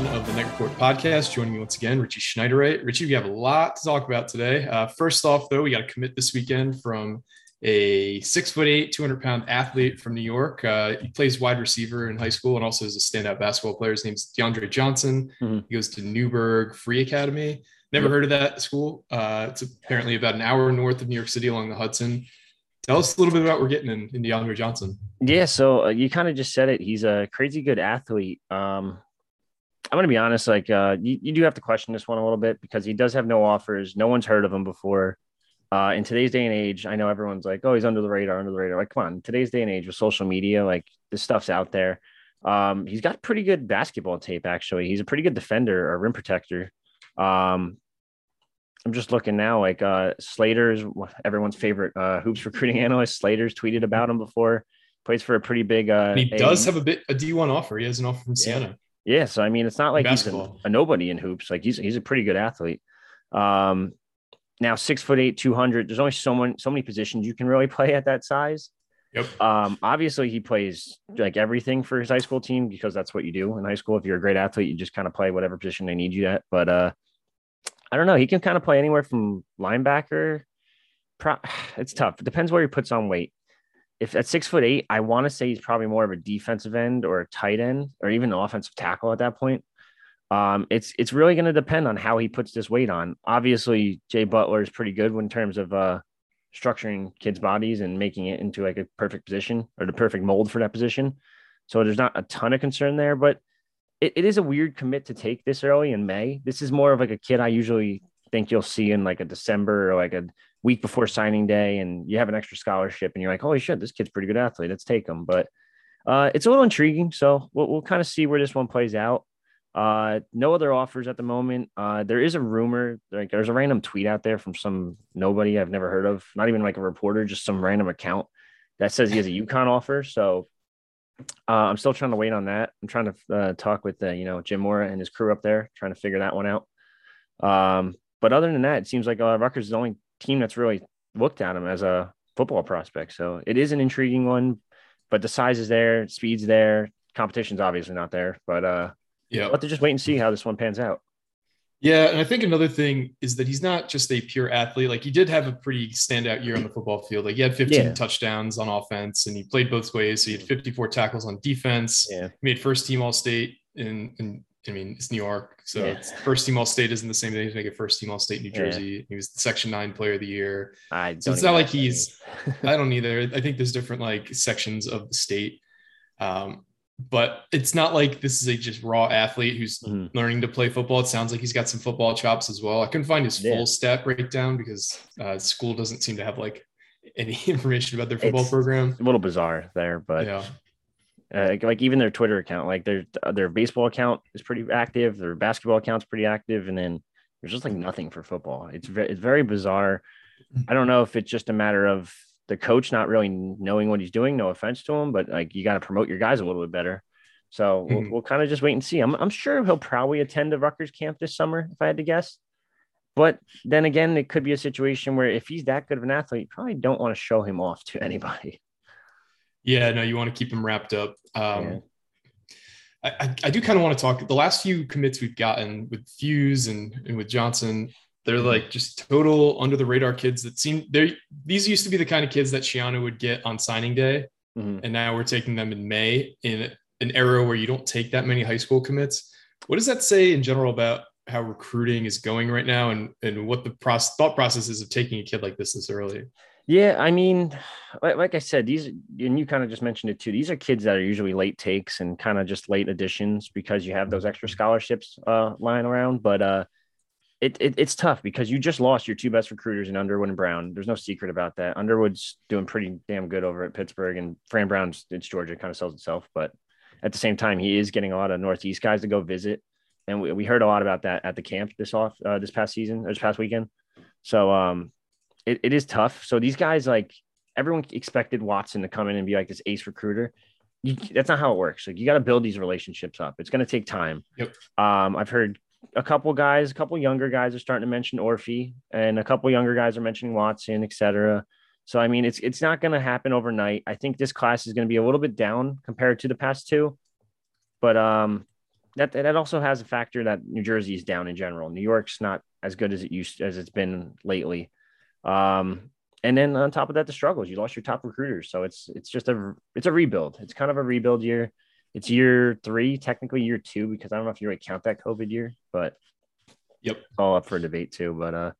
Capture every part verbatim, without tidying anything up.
Of the Neck Report podcast. Joining me once again, Richie Schneiderite. Richie, we have a lot to talk about today. Uh, first off, though, we got a commit this weekend from a six foot eight, two hundred pound athlete from New York. Uh, he plays wide receiver in high school and also is a standout basketball player. His name's DeAndre Johnson. Mm-hmm. He goes to Newburgh Free Academy. Never mm-hmm. heard of that school. Uh, it's apparently about an hour north of New York City along the Hudson. Tell us a little bit about what we're getting in, in DeAndre Johnson. Yeah, so uh, you kind of just said it. He's a crazy good athlete. Um, I'm going to be honest, like uh, you, you do have to question this one a little bit because he does have no offers. No one's heard of him before. Uh, in today's day and age, I know everyone's like, oh, he's under the radar, under the radar. Like, come on, in today's day and age with social media, like this stuff's out there. Um, he's got pretty good basketball tape, actually. He's a pretty good defender or rim protector. Um, I'm just looking now, like uh, Slater's, everyone's favorite uh, hoops recruiting analyst, Slater's tweeted about him before. Plays for a pretty big uh, – He does a- have a bit a D one offer. He has an offer from Siena. Yeah. Yeah, so I mean, it's not like basketball. He's a, a nobody in hoops. Like he's he's a pretty good athlete. Um, now six foot eight, two hundred. There's only so many so many positions you can really play at that size. Yep. Um, obviously, he plays like everything for his high school team because that's what you do in high school. If you're a great athlete, you just kind of play whatever position they need you at. But uh, I don't know. He can kind of play anywhere from linebacker. Pro, it's tough. It depends where he puts on weight. If at six foot eight, I want to say he's probably more of a defensive end or a tight end or even an offensive tackle at that point. Um, it's it's really going to depend on how he puts this weight on. Obviously, Jay Butler is pretty good in terms of uh, structuring kids' bodies and making it into like a perfect position or the perfect mold for that position. So there's not a ton of concern there, but it, it is a weird commit to take this early in May. This is more of like a kid I usually think you'll see in like a December or like a week before signing day and you have an extra scholarship and you're like, holy shit, this kid's a pretty good athlete. Let's take him. But uh, it's a little intriguing. So we'll, we'll kind of see where this one plays out. Uh, no other offers at the moment. Uh, there is a rumor, like there's a random tweet out there from some nobody I've never heard of, not even like a reporter, just some random account that says he has a UConn offer. So uh, I'm still trying to wait on that. I'm trying to uh, talk with, uh, you know, Jim Mora and his crew up there, trying to figure that one out. Um, but other than that, it seems like uh, Rutgers is the only team that's really looked at him as a football prospect. So it is an intriguing one, but the size is there, speed's there, competition's obviously not there, but uh, yeah, we'll have to just wait and see how this one pans out. Yeah. And I think another thing is that he's not just a pure athlete. Like he did have a pretty standout year on the football field. Like he had fifteen yeah. touchdowns on offense and he played both ways. So he had fifty-four tackles on defense, yeah. made first team All-State in, in I mean, it's New York, so yeah. it's first team All-State isn't the same thing as making first team All-State New Jersey. Yeah. He was the Section nine Player of the Year. I don't so it's not like he's – I don't either. I think there's different, like, sections of the state. Um, but it's not like this is a just raw athlete who's mm-hmm. learning to play football. It sounds like he's got some football chops as well. I couldn't find his yeah. full stat breakdown because uh, school doesn't seem to have, like, any information about their football it's program. A little bizarre there, but yeah. – Uh, like, like even their Twitter account, like their their baseball account is pretty active. Their basketball account's pretty active, and then there's just like nothing for football. It's very it's very bizarre. I don't know if it's just a matter of the coach not really knowing what he's doing. No offense to him, but like you got to promote your guys a little bit better. So we'll, mm-hmm. we'll kind of just wait and see. I'm I'm sure he'll probably attend the Rutgers camp this summer if I had to guess. But then again, it could be a situation where if he's that good of an athlete, you probably don't want to show him off to anybody. Yeah, no, you want to keep them wrapped up. Um, yeah. I, I do kind of want to talk. The last few commits we've gotten with Fuse and, and with Johnson, they're like just total under the radar kids that seem they these used to be the kind of kids that Shiano would get on signing day. Mm-hmm. And now we're taking them in May in an era where you don't take that many high school commits. What does that say in general about how recruiting is going right now and, and what the process, thought process is of taking a kid like this this early? Yeah, I mean, like, like I said, these and you kind of just mentioned it too. These are kids that are usually late takes and kind of just late additions because you have those extra scholarships uh, lying around. But uh, it, it it's tough because you just lost your two best recruiters in Underwood and Brown. There's no secret about that. Underwood's doing pretty damn good over at Pittsburgh, and Fran Brown's it's Georgia, kind of sells itself. But at the same time, he is getting a lot of Northeast guys to go visit. And we, we heard a lot about that at the camp this off uh, this past season, or this past weekend. So um, it, it is tough. So these guys, like, everyone expected Watson to come in and be like this ace recruiter. You, that's not how it works. Like, you got to build these relationships up. It's going to take time. Yep. Um, I've heard a couple guys, a couple younger guys are starting to mention Orphe, and a couple younger guys are mentioning Watson, et cetera. So, I mean, it's, it's not going to happen overnight. I think this class is going to be a little bit down compared to the past two, but um, that, that also has a factor that New Jersey is down in general. New York's not as good as it used as it's been lately. Um, And then on top of that, the struggles, you lost your top recruiters. So it's, it's just a, it's a rebuild. It's kind of a rebuild year. It's year three, technically year two, because I don't know if you really count that COVID year, but yep, it's all up for debate too. But uh,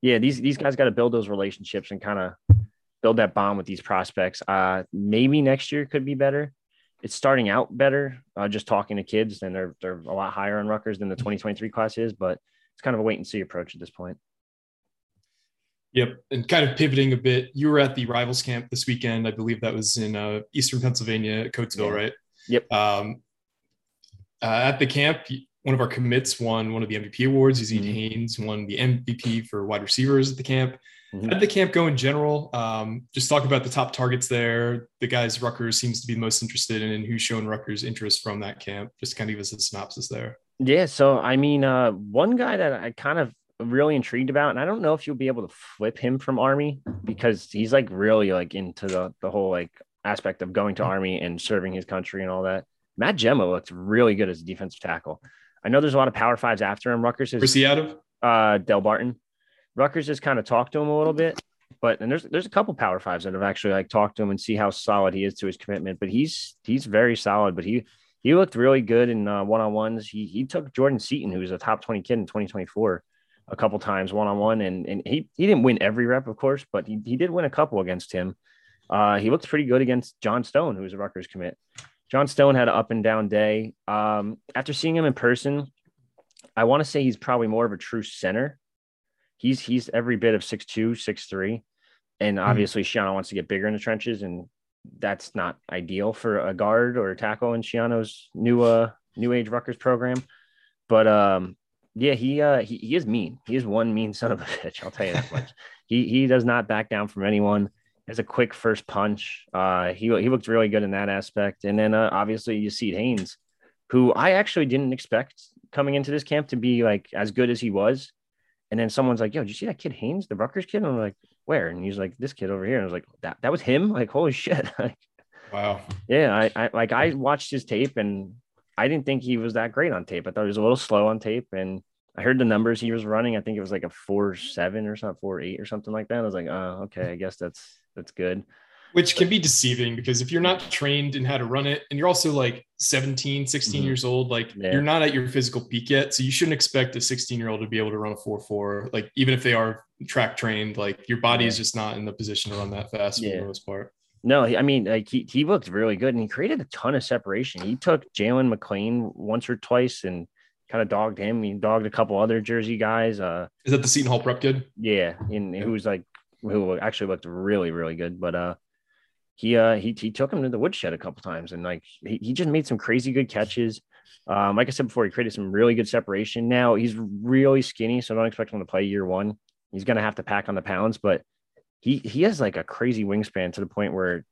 yeah, these, these guys got to build those relationships and kind of build that bond with these prospects. Uh, maybe next year could be better. It's starting out better. Uh, just talking to kids, and they're, they're a lot higher on Rutgers than the twenty twenty-three class is, but it's kind of a wait and see approach at this point. Yep. And kind of pivoting a bit, you were at the Rivals camp this weekend. I believe that was in uh, Eastern Pennsylvania at Coatesville, yeah. Right? Yep. Um, uh, at the camp, one of our commits won one of the M V P awards. Ezek mm-hmm. Haynes won the M V P for wide receivers at the camp. Mm-hmm. At the camp go in general, um, just talk about the top targets there, the guys Rutgers seems to be most interested in, and who's shown Rutgers interest from that camp. Just kind of give us a synopsis there. Yeah. So, I mean, uh, one guy that I kind of really intrigued about, and I don't know if you'll be able to flip him from Army, because he's like really like into the, the whole like aspect of going to Army and serving his country and all that. Matt Gemma looked really good as a defensive tackle. I know there's a lot of power fives after him. Rutgers is uh Del Barton. Rutgers has kind of talked to him a little bit, but and there's there's a couple power fives that have actually like talked to him and see how solid he is to his commitment. But he's he's very solid, but he he looked really good in uh, one-on-ones. He he took Jordan Seaton, who was a top twenty kid in twenty twenty-four. A couple times one-on-one, and and he, he didn't win every rep, of course, but he, he did win a couple against him. Uh, he looked pretty good against John Stone, who was a Rutgers commit. John Stone had an up and down day. Um, after seeing him in person, I want to say he's probably more of a true center. He's, he's every bit of six two, six three. And obviously mm-hmm. Siena wants to get bigger in the trenches, and that's not ideal for a guard or a tackle in Sienna's new, uh, new age Rutgers program. But, um, Yeah, he, uh, he he is mean. He is one mean son of a bitch, I'll tell you that much. he he does not back down from anyone. Has a quick first punch. Uh, he he looked really good in that aspect. And then uh, obviously you see Haynes, who I actually didn't expect coming into this camp to be like as good as he was. And then someone's like, "Yo, did you see that kid Haynes, the Rutgers kid?" And I'm like, "Where?" And he's like, "This kid over here." And I was like, "That that was him?" Like, holy shit! Like, wow. Yeah, I, I like I watched his tape and I didn't think he was that great on tape. I thought he was a little slow on tape, and I heard the numbers he was running. I think it was like a four seven or something, four eight or something like that. I was like, oh, okay, I guess that's that's good. Which but, can be deceiving, because if you're not trained in how to run it, and you're also like seventeen, sixteen mm-hmm. years old, like yeah. you're not at your physical peak yet. So you shouldn't expect a sixteen-year-old to be able to run a four four. Like, even if they are track trained, like your body yeah. is just not in the position to run that fast yeah. for the most part. No, I mean, like he, he looked really good, and he created a ton of separation. He took Jaylen McLean once or twice and kind of dogged him. He dogged a couple other Jersey guys. Uh, Is that the Seton Hall Prep kid? Yeah, and yeah. who was like who actually looked really, really good. But uh, he uh he he took him to the woodshed a couple times, and like he, he just made some crazy good catches. Um, like I said before, he created some really good separation. Now he's really skinny, so I don't expect him to play year one. He's gonna have to pack on the pounds, but. He he has like a crazy wingspan to the point where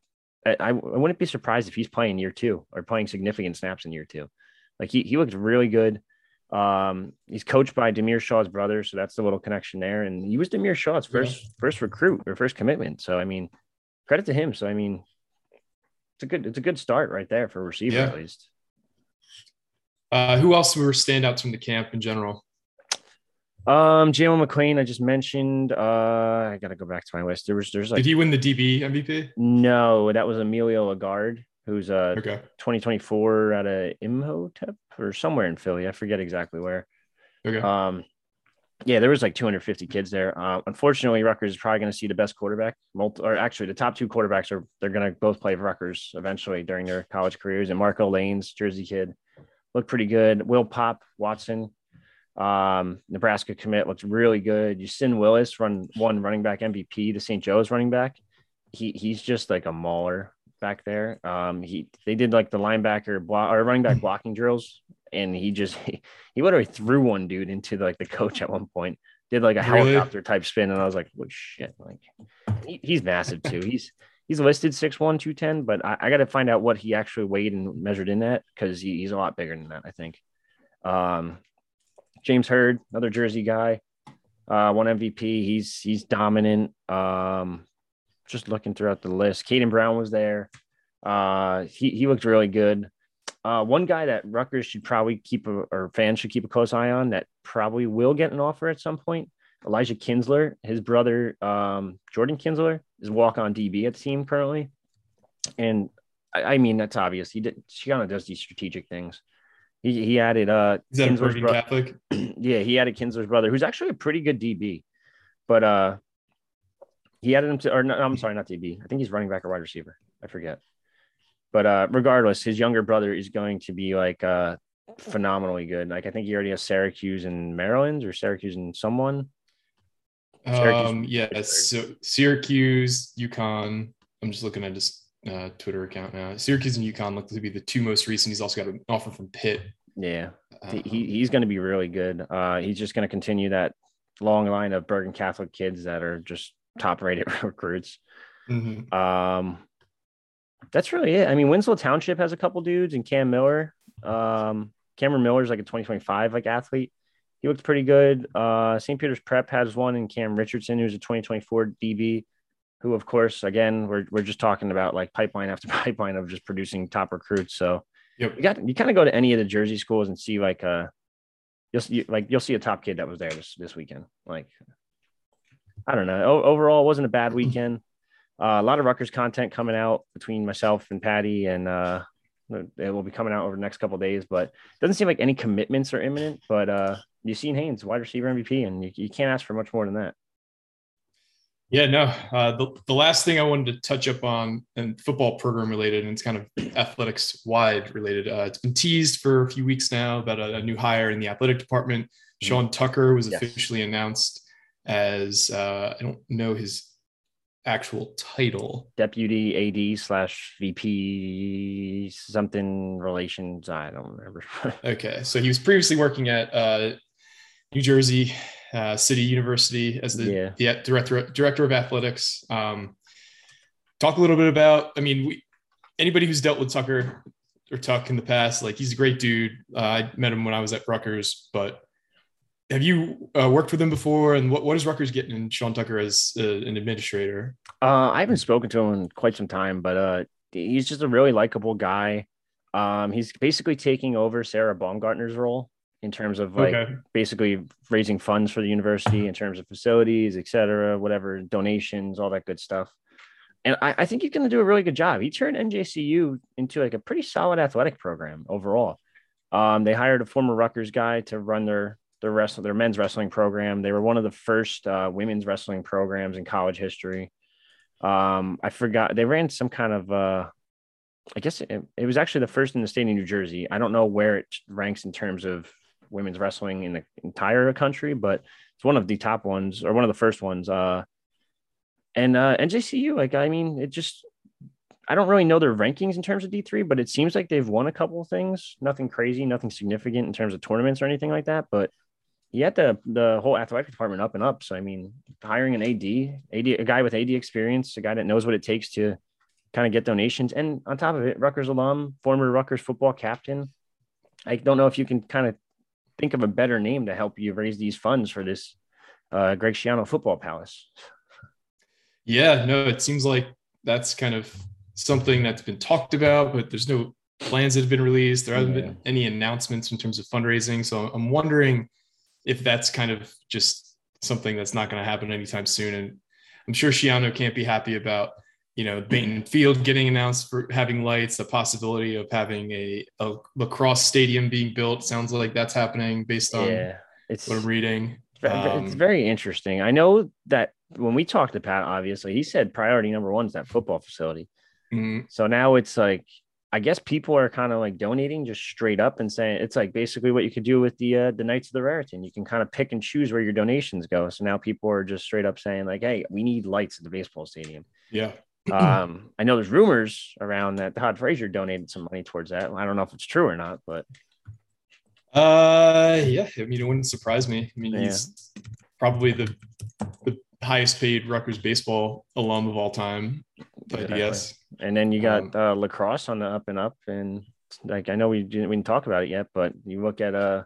I, I wouldn't be surprised if he's playing year two or playing significant snaps in year two. Like he, he looked really good. Um, he's coached by Demir Shaw's brother. So that's the little connection there. And he was Demir Shaw's first, yeah. first recruit or first commitment. So, I mean, credit to him. So, I mean, it's a good, it's a good start right there for a receiver, yeah. at least. Uh, who else were standouts from the camp in general? Um, Jalen McQueen, I just mentioned. Uh, I gotta go back to my list. There was, there's like, did he win the D B M V P? No, that was Emilio Lagarde, who's uh okay. twenty twenty-four out of Imhotep or somewhere in Philly. I forget exactly where. Okay. Um, yeah, there was like two hundred fifty kids there. Uh, unfortunately, Rutgers is probably going to see the best quarterback. Multi- or actually, the top two quarterbacks are they're going to both play Rutgers eventually during their college careers. And Marco Lanes, Jersey kid, looked pretty good. Will Pop Watson. Um, Nebraska commit looks really good. Justin Willis, run one running back M V P, the Saint Joe's running back. He he's just like a mauler. back there. Um, he they did like the linebacker block or running back blocking drills, and he just he, he literally threw one dude into like the coach at one point. Did like a really? helicopter type spin, and I was like, "What shit!" Like he, he's massive too. He's he's listed six one, two ten, but I, I got to find out what he actually weighed and measured in at because he, he's a lot bigger than that, I think. Um, James Hurd, another Jersey guy, uh, won M V P. He's he's dominant. Um, just looking throughout the list, Caden Brown was there. Uh, he he looked really good. Uh, one guy that Rutgers should probably keep, a, or fans should keep a close eye on that probably will get an offer at some point. Elijah Kinsler, his brother, um, Jordan Kinsler, is walk-on D B at the team currently. And, I, I mean, that's obvious. He did, she kind of does these strategic things. He, he added uh, – Is that Kinsler's a bro- Catholic? Yeah, he added Kinsler's brother, who's actually a pretty good D B. But uh, he added him to – or no, I'm sorry, not D B. I think he's running back or wide receiver. I forget. But uh, regardless, his younger brother is going to be like uh, phenomenally good. Like I think he already has Syracuse and Maryland, or Syracuse and someone. Syracuse, um, yeah, so Syracuse, UConn. I'm just looking at his uh, Twitter account now. Syracuse and UConn look to be the two most recent. He's also got an offer from Pitt. Yeah, um, he he's going to be really good. Uh, he's just going to continue that long line of Bergen Catholic kids that are just top-rated recruits. Mm-hmm. Um. That's really it. I mean, Winslow Township has a couple dudes, and Cam Miller. Um, Cameron Miller is like a twenty twenty-five like athlete. He looked pretty good. Uh, Saint Peter's Prep has one, and Cam Richardson, who's a twenty twenty-four D B, who, of course, again, we're we're just talking about like pipeline after pipeline of just producing top recruits. So yep. you got you kind of go to any of the Jersey schools and see like uh you'll see, like you'll see a top kid that was there this this weekend. Like I don't know. O- overall, it wasn't a bad weekend. Uh, a lot of Rutgers content coming out between myself and Patty, and uh, it will be coming out over the next couple of days. But it doesn't seem like any commitments are imminent. But uh, you've seen Haynes, wide receiver M V P, and you, you can't ask for much more than that. Yeah, no. Uh, the, the last thing I wanted to touch up on, and football program related, and it's kind of athletics wide related. Uh, it's been teased for a few weeks now about a, a new hire in the athletic department. Shawn Tucker was yes. officially announced as uh, I don't know his actual title, deputy A D slash V P something relations. I don't remember. Okay, so he was previously working at uh, New Jersey uh, City University as the, yeah. the director director of athletics. Um, talk a little bit about. I mean, we, anybody who's dealt with Tucker or Tuck in the past, like he's a great dude. Uh, I met him when I was at Rutgers, but. Have you uh, worked with him before, and what, what is Rutgers getting in Shawn Tucker as uh, an administrator? Uh, I haven't spoken to him in quite some time, but uh, he's just a really likable guy. Um, he's basically taking over Sarah Baumgartner's role in terms of like okay. basically raising funds for the university in terms of facilities, et cetera, whatever, donations, all that good stuff. And I, I think he's going to do a really good job. He turned N J C U into like a pretty solid athletic program overall. Um, they hired a former Rutgers guy to run their Their wrestling, their men's wrestling program. They were one of the first uh, women's wrestling programs in college history. Um, I forgot they ran some kind of. Uh, I guess it, it was actually the first in the state of New Jersey. I don't know where it ranks in terms of women's wrestling in the entire country, but it's one of the top ones or one of the first ones. Uh, and uh, N J C U, like I mean, it just. I don't really know their rankings in terms of D three, but it seems like they've won a couple of things. Nothing crazy, nothing significant in terms of tournaments or anything like that, but. He had the, the whole athletic department up and up. So, I mean, hiring an A D, A D, a guy with A D experience, a guy that knows what it takes to kind of get donations. And on top of it, Rutgers alum, former Rutgers football captain. I don't know if you can kind of think of a better name to help you raise these funds for this uh, Greg Schiano football palace. Yeah, no, it seems like that's kind of something that's been talked about, but there's no plans that have been released. There haven't yeah. been any announcements in terms of fundraising. So I'm wondering if that's kind of just something that's not going to happen anytime soon. And I'm sure Schiano can't be happy about, you know, Bainton Field getting announced for having lights, the possibility of having a, a lacrosse stadium being built. Sounds like that's happening based on yeah, it's, what I'm reading. It's um, very interesting. I know that when we talked to Pat, obviously, he said priority number one is that football facility. Mm-hmm. So now it's like, I guess people are kind of like donating just straight up and saying it's like basically what you could do with the uh, the Knights of the Raritan. You can kind of pick and choose where your donations go. So now people are just straight up saying like, hey, we need lights at the baseball stadium. Yeah. Um, I know there's rumors around that Todd Frazier donated some money towards that. I don't know if it's true or not, but. Uh, yeah, I mean, it wouldn't surprise me. I mean, yeah. he's probably the, the highest paid Rutgers baseball alum of all time, exactly. I guess. And then you got um, uh, lacrosse on the up and up. And like, I know we didn't, we didn't talk about it yet, but you look at, uh,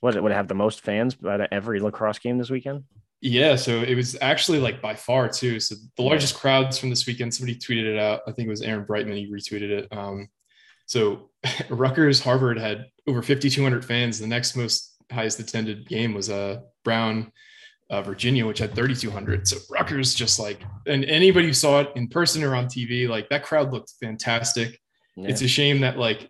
what, would it have the most fans out of every lacrosse game this weekend? Yeah, so it was actually like by far too. So the largest crowds from this weekend, somebody tweeted it out. I think it was Aaron Brightman. He retweeted it. Um, so Rutgers, Harvard had over fifty-two hundred fans. The next most highest attended game was uh, Brown, uh, Virginia, which had thirty-two hundred. So Rutgers just like, and anybody who saw it in person or on T V, like that crowd looked fantastic. Yeah. It's a shame that like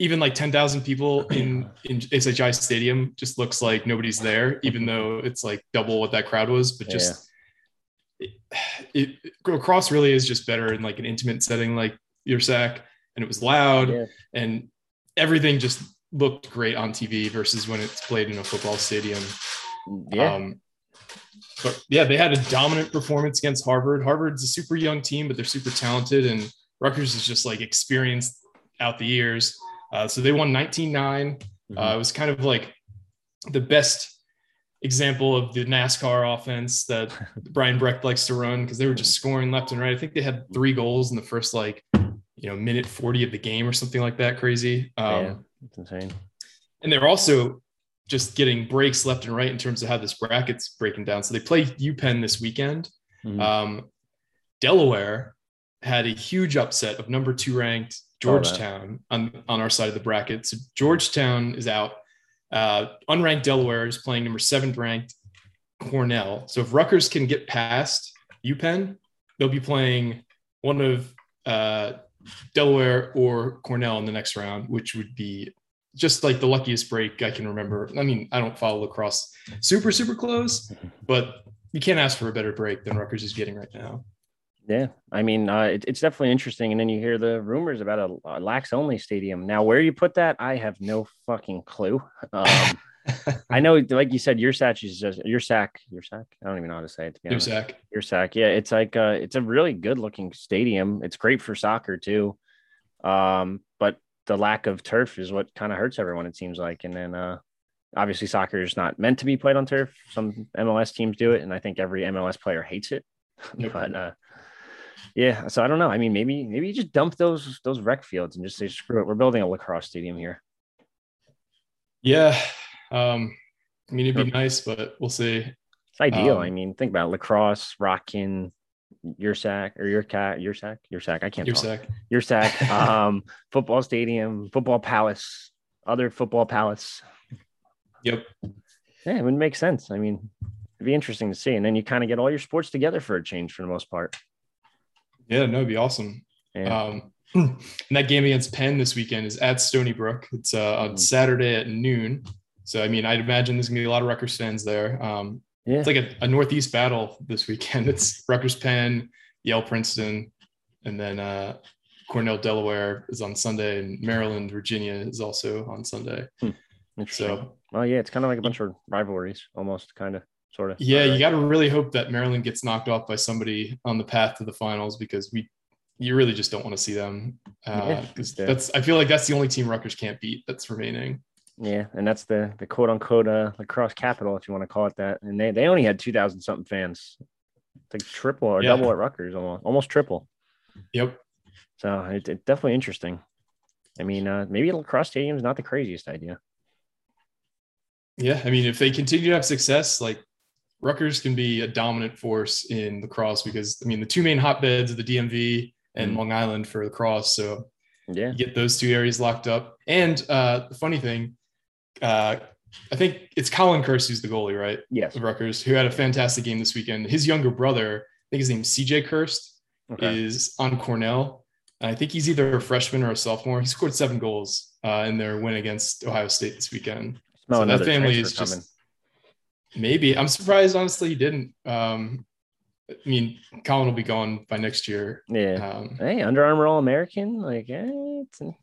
even like ten thousand people in, in S H I Stadium just looks like nobody's there, even though it's like double what that crowd was. But just yeah. it, it, lacrosse really is just better in like an intimate setting like your sack. And it was loud yeah. and everything just looked great on T V versus when it's played in a football stadium. Yeah. Um, but yeah, they had a dominant performance against Harvard. Harvard's a super young team, but they're super talented. And Rutgers is just like experienced out the years. Uh, so they won nineteen nine. Mm-hmm. Uh, it was kind of like the best example of the NASCAR offense that Brian Brecht likes to run because they were just scoring left and right. I think they had three goals in the first, like, you know, minute forty of the game or something like that. Crazy. Um, yeah, it's insane. And they were also just getting breaks left and right in terms of how this bracket's breaking down. So they play UPenn this weekend. Mm-hmm. Um, Delaware had a huge upset of number two ranked Georgetown on, on our side of the bracket. So Georgetown is out. Uh, unranked Delaware is playing number seven ranked Cornell. So if Rutgers can get past UPenn, they'll be playing one of uh, Delaware or Cornell in the next round, which would be just like the luckiest break I can remember. I mean, I don't follow lacrosse super, super close, but you can't ask for a better break than Rutgers is getting right now. Yeah, I mean, uh, it, it's definitely interesting. And then you hear the rumors about a, a lax-only stadium. Now, where you put that, I have no fucking clue. Um, I know, like you said, your sack is just your sack, your sack. I don't even know how to say it. To be your honest. sack, your sack. Yeah, it's like uh, it's a really good-looking stadium. It's great for soccer too, um, but the lack of turf is what kind of hurts everyone. It seems like, and then uh, obviously soccer is not meant to be played on turf. Some M L S teams do it, and I think every M L S player hates it. Yep. But uh, yeah, so I don't know. I mean, maybe maybe you just dump those those rec fields and just say, screw it, we're building a lacrosse stadium here. Yeah, um, I mean, it'd be nice, but we'll see. It's ideal. Um, I mean, think about it. Lacrosse, Rockin, your sack or your cat, your sack, your sack. I can't. Your sack, your sack. Um, football stadium, football palace, other football palace. Yep. Yeah, it would make sense. I mean, it'd be interesting to see, and then you kind of get all your sports together for a change, for the most part. Yeah, no, it'd be awesome. Yeah. Um, and that game against Penn this weekend is at Stony Brook. It's uh, on Saturday at noon. So, I mean, I'd imagine there's going to be a lot of Rutgers fans there. Um, yeah. It's like a, a Northeast battle this weekend. It's Rutgers Penn, Yale Princeton, and then uh, Cornell Delaware is on Sunday, and Maryland Virginia is also on Sunday. Hmm. So, well, yeah, it's kind of like a bunch of rivalries almost, kind of. Sort of. Yeah, you got to really hope that Maryland gets knocked off by somebody on the path to the finals, because we, you really just don't want to see them. Uh, because yeah, that's, I feel like that's the only team Rutgers can't beat that's remaining. Yeah, and that's the the quote unquote uh, lacrosse capital, if you want to call it that. And they, they only had two thousand something fans, it's like triple or yeah. double at Rutgers, almost, almost triple. Yep. So it's it definitely interesting. I mean, uh, maybe a lacrosse stadium is not the craziest idea. Yeah, I mean, if they continue to have success, like, Rutgers can be a dominant force in lacrosse, because, I mean, the two main hotbeds are the D M V and mm-hmm. Long Island for lacrosse. So yeah, you get those two areas locked up. And uh, the funny thing, uh, I think it's Colin Kurse who's the goalie, right? Yes. Of Rutgers, who had a fantastic game this weekend. His younger brother, I think his name is C J Kurse, okay. is on Cornell. And I think he's either a freshman or a sophomore. He scored seven goals uh, in their win against Ohio State this weekend. No, so that family is coming. just – Maybe. I'm surprised, honestly, he didn't. Um, I mean, Colin will be gone by next year. Yeah. Um, hey, Under Armour All-American. Like, eh, it's a...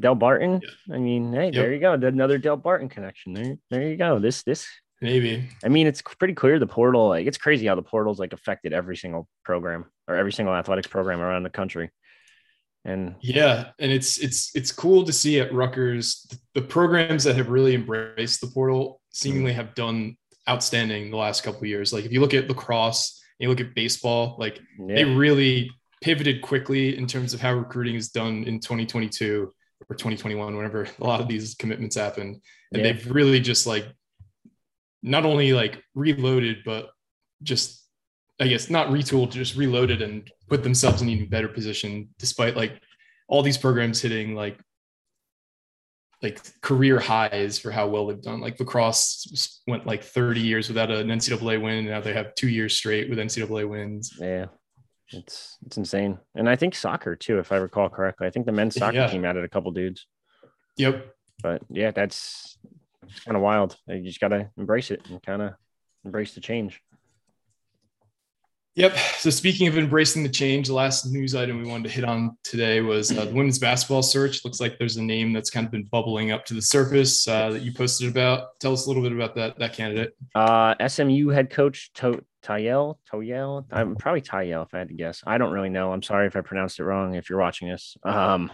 Del Barton. Yeah. I mean, hey, yep. there you go. Another Del Barton connection. There there you go. This, this. Maybe. I mean, it's pretty clear the portal. Like, it's crazy how the portal's, like, affected every single program. or every single athletics program around the country. And yeah, and it's it's it's cool to see at Rutgers the programs that have really embraced the portal seemingly have done outstanding the last couple of years. Like if you look at lacrosse and you look at baseball, like yeah. they really pivoted quickly in terms of how recruiting is done in twenty twenty-two or twenty twenty-one, whenever a lot of these commitments happen. And yeah. they've really just like not only like reloaded, but just I guess not retooled, just reloaded and put themselves in an even better position despite like all these programs hitting like like career highs for how well they've done. Like lacrosse went like thirty years without an N C double A win, and now they have two years straight with N C double A wins. Yeah, it's it's insane. And I think soccer too, if I recall correctly. I think the men's soccer yeah. team added a couple dudes. Yep. But yeah, that's kind of wild. You just gotta embrace it and kind of embrace the change. Yep. So speaking of embracing the change, the last news item we wanted to hit on today was uh, the women's basketball search. Looks like there's a name that's kind of been bubbling up to the surface uh, that you posted about. Tell us a little bit about that that candidate. Uh, S M U head coach to- Tayel, Toyel. I'm probably Tayel if I had to guess. I don't really know. I'm sorry if I pronounced it wrong if you're watching this. Um,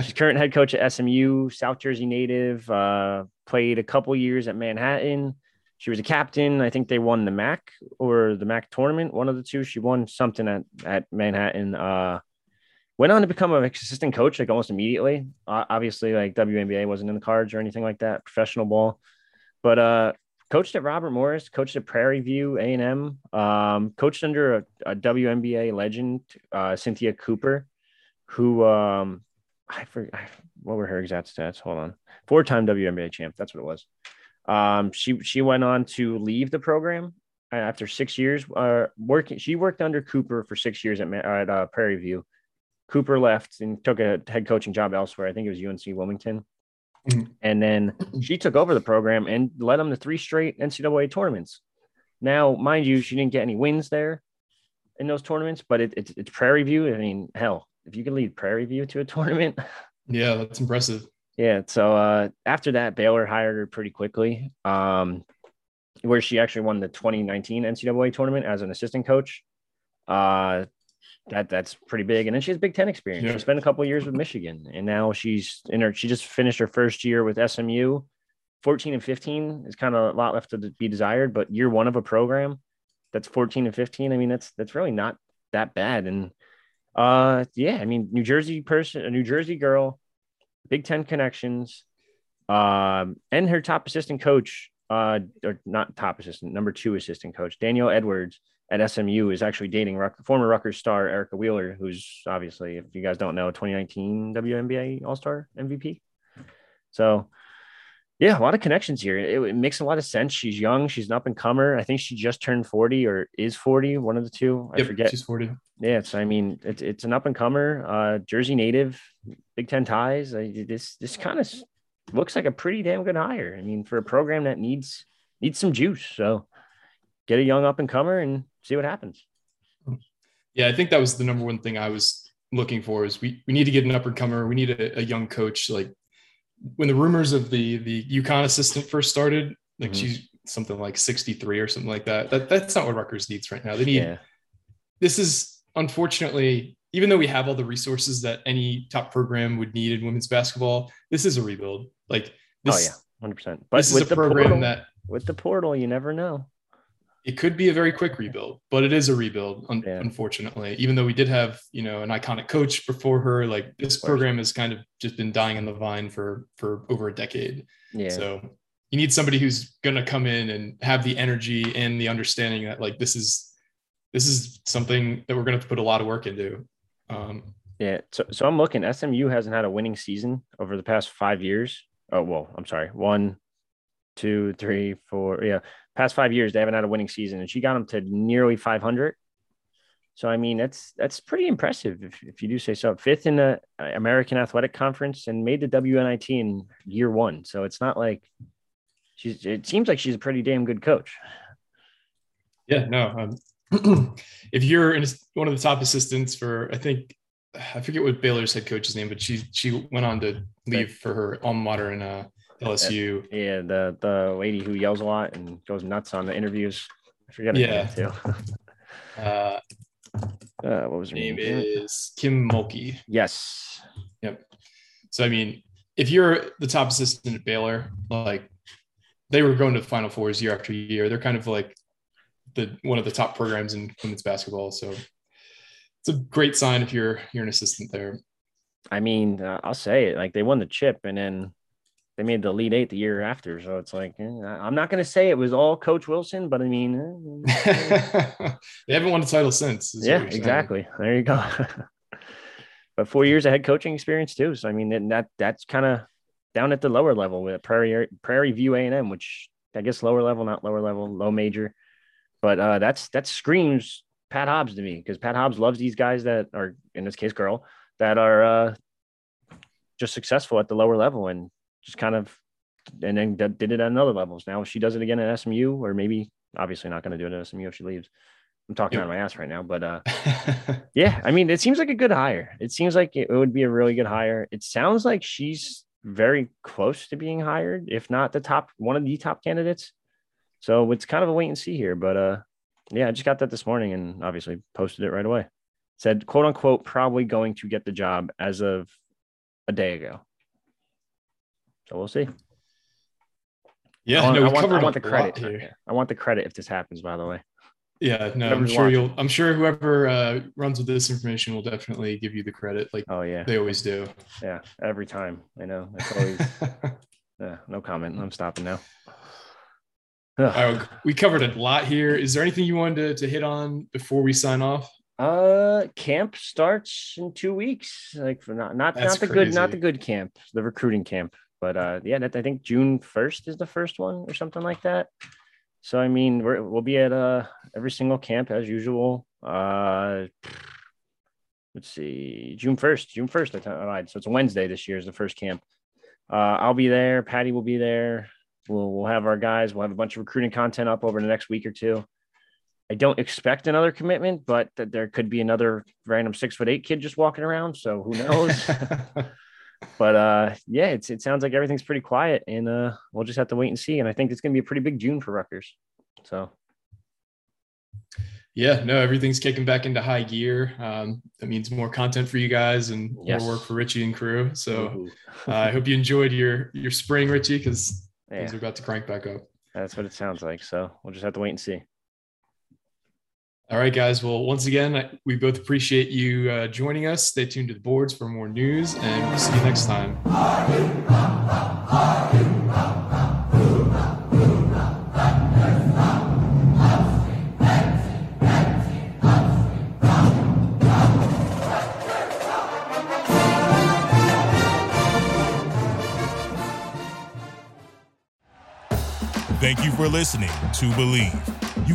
she's current head coach at S M U, South Jersey native, uh, played a couple years at Manhattan. She was a captain. I think they won the M A C or the M A C tournament, one of the two. She won something at, at Manhattan. Uh, went on to become an assistant coach like almost immediately. Uh, obviously, like W N B A wasn't in the cards or anything like that, professional ball. But uh, coached at Robert Morris, coached at Prairie View, A and M, um, coached under a, a W N B A legend, uh, Cynthia Cooper, who um, I forget what were her exact stats. Hold on. Four-time W N B A champ. That's what it was. Um, she, she went on to leave the program after six years, uh, working, she worked under Cooper for six years at, at uh, Prairie View. Cooper left and took a head coaching job elsewhere. I think it was U N C Wilmington. Mm-hmm. And then she took over the program and led them to three straight N C double A tournaments. Now, mind you, she didn't get any wins there in those tournaments, but it, it, it's Prairie View. I mean, hell, if you can lead Prairie View to a tournament. Yeah, that's impressive. Yeah, so uh, after that, Baylor hired her pretty quickly, um, where she actually won the twenty nineteen N C double A tournament as an assistant coach. Uh, that that's pretty big. And then she has Big Ten experience. Yeah. She spent a couple of years with Michigan, and now she's in her. She just finished her first year with S M U. fourteen and fifteen is kind of a lot left to be desired, but year one of a program that's fourteen and fifteen. I mean, that's that's really not that bad. And uh, yeah, I mean, New Jersey person, a New Jersey girl. Big Ten connections, um, and her top assistant coach, uh, or not top assistant, number two assistant coach, Daniel Edwards at S M U is actually dating Ruck, former Rutgers star Erica Wheeler, who's obviously, if you guys don't know, twenty nineteen W N B A All-Star M V P. So, yeah, a lot of connections here. It, it makes a lot of sense. She's young. She's an up-and-comer. I think she just turned forty or is forty, one of the two. I yep, forget. She's forty. Yeah, so, I mean, it's it's an up-and-comer, uh, Jersey native, Big Ten ties. I, this this kind of looks like a pretty damn good hire. I mean, for a program that needs needs some juice. So get a young up-and-comer and see what happens. Yeah, I think that was the number one thing I was looking for is we, we need to get an up-and-comer. We need a, a young coach, like, when the rumors of the, the UConn assistant first started, like mm-hmm. she's something like sixty-three or something like that. that that's not what Rutgers needs right now. They need, yeah. This is unfortunately, even though we have all the resources that any top program would need in women's basketball, this is a rebuild. Like this, oh yeah, one hundred percent. But this with is a the program portal, that with the portal, you never know. It could be a very quick rebuild, but it is a rebuild. Un- yeah. Unfortunately, even though we did have, you know, an iconic coach before her, like this program has kind of just been dying on the vine for, for over a decade. Yeah. So you need somebody who's going to come in and have the energy and the understanding that like, this is, this is something that we're going to have to put a lot of work into. Um, yeah. So, so I'm looking, S M U hasn't had a winning season over the past five years. Oh, well, I'm sorry. One, two, three, four. Yeah. Past five years, they haven't had a winning season, and she got them to nearly five hundred. So, I mean, that's that's pretty impressive, if, if you do say so. Fifth in the American Athletic Conference and made the W N I T in year one. So it's not like she's – it seems like she's a pretty damn good coach. Yeah, no. Um, if you're in one of the top assistants for – I think – I forget what Baylor's head coach's name, but she she went on to leave for her alma mater in uh, – L S U. Yeah, the the lady who yells a lot and goes nuts on the interviews. I forget her yeah. name too. uh, uh, what was her name? name? Is Kim Mulkey. Yes. Yep. So, I mean, if you're the top assistant at Baylor, like they were going to the Final Fours year after year. They're kind of like the one of the top programs in women's basketball. So it's a great sign if you're you're an assistant there. I mean, uh, I'll say it. Like, they won the chip, and then they made the Elite Eight the year after. So it's like, eh, I'm not going to say it was all Coach Wilson, but I mean. Eh. They haven't won a title since. Yeah, exactly. Saying. There you go. But four years of head coaching experience too. So, I mean, that that's kind of down at the lower level with Prairie, Prairie View A and M, which I guess lower level, not lower level, low major. But uh, that's that screams Pat Hobbs to me, because Pat Hobbs loves these guys that are, in this case, girl, that are uh, just successful at the lower level and just kind of and then did it at another levels. Now, if she does it again at S M U, or maybe obviously not going to do it at S M U if she leaves. I'm talking yeah. out of my ass right now, but uh, yeah, I mean, it seems like a good hire. It seems like it would be a really good hire. It sounds like she's very close to being hired, if not the top, one of the top candidates. So it's kind of a wait and see here, but uh, yeah, I just got that this morning and obviously posted it right away. Said, quote unquote, probably going to get the job as of a day ago. So we'll see. Yeah, I want, no, we I want, covered I want the credit here. I want the credit if this happens, by the way. Yeah, no, Whoever's I'm sure watching. you'll. I'm sure whoever uh, runs with this information will definitely give you the credit, like oh yeah, they always do. Yeah, every time. I know. It's always. Yeah, no comment. I'm stopping now. All right, we covered a lot here. Is there anything you wanted to, to hit on before we sign off? Uh, camp starts in two weeks. Like for not not That's not the crazy. good not the good camp, the recruiting camp. But uh, yeah, that, I think June first is the first one or something like that. So, I mean, we're, we'll be at uh, every single camp as usual. Uh, let's see, June first. June first, I lied. So it's a Wednesday this year is the first camp. Uh, I'll be there. Patty will be there. We'll we'll have our guys. We'll have a bunch of recruiting content up over the next week or two. I don't expect another commitment, but th- there could be another random six foot eight kid just walking around. So who knows? But uh, yeah, it's, it sounds like everything's pretty quiet, and uh, we'll just have to wait and see. And I think it's going to be a pretty big June for Rutgers. So, yeah, no, everything's kicking back into high gear. Um, that means more content for you guys and yes. more work for Richie and crew. So uh, I hope you enjoyed your your spring, Richie, because yeah. things are about to crank back up. That's what it sounds like. So we'll just have to wait and see. All right, guys. Well, once again, we both appreciate you uh, joining us. Stay tuned to the boards for more news, and we'll see you next time. Thank you for listening to Believe. You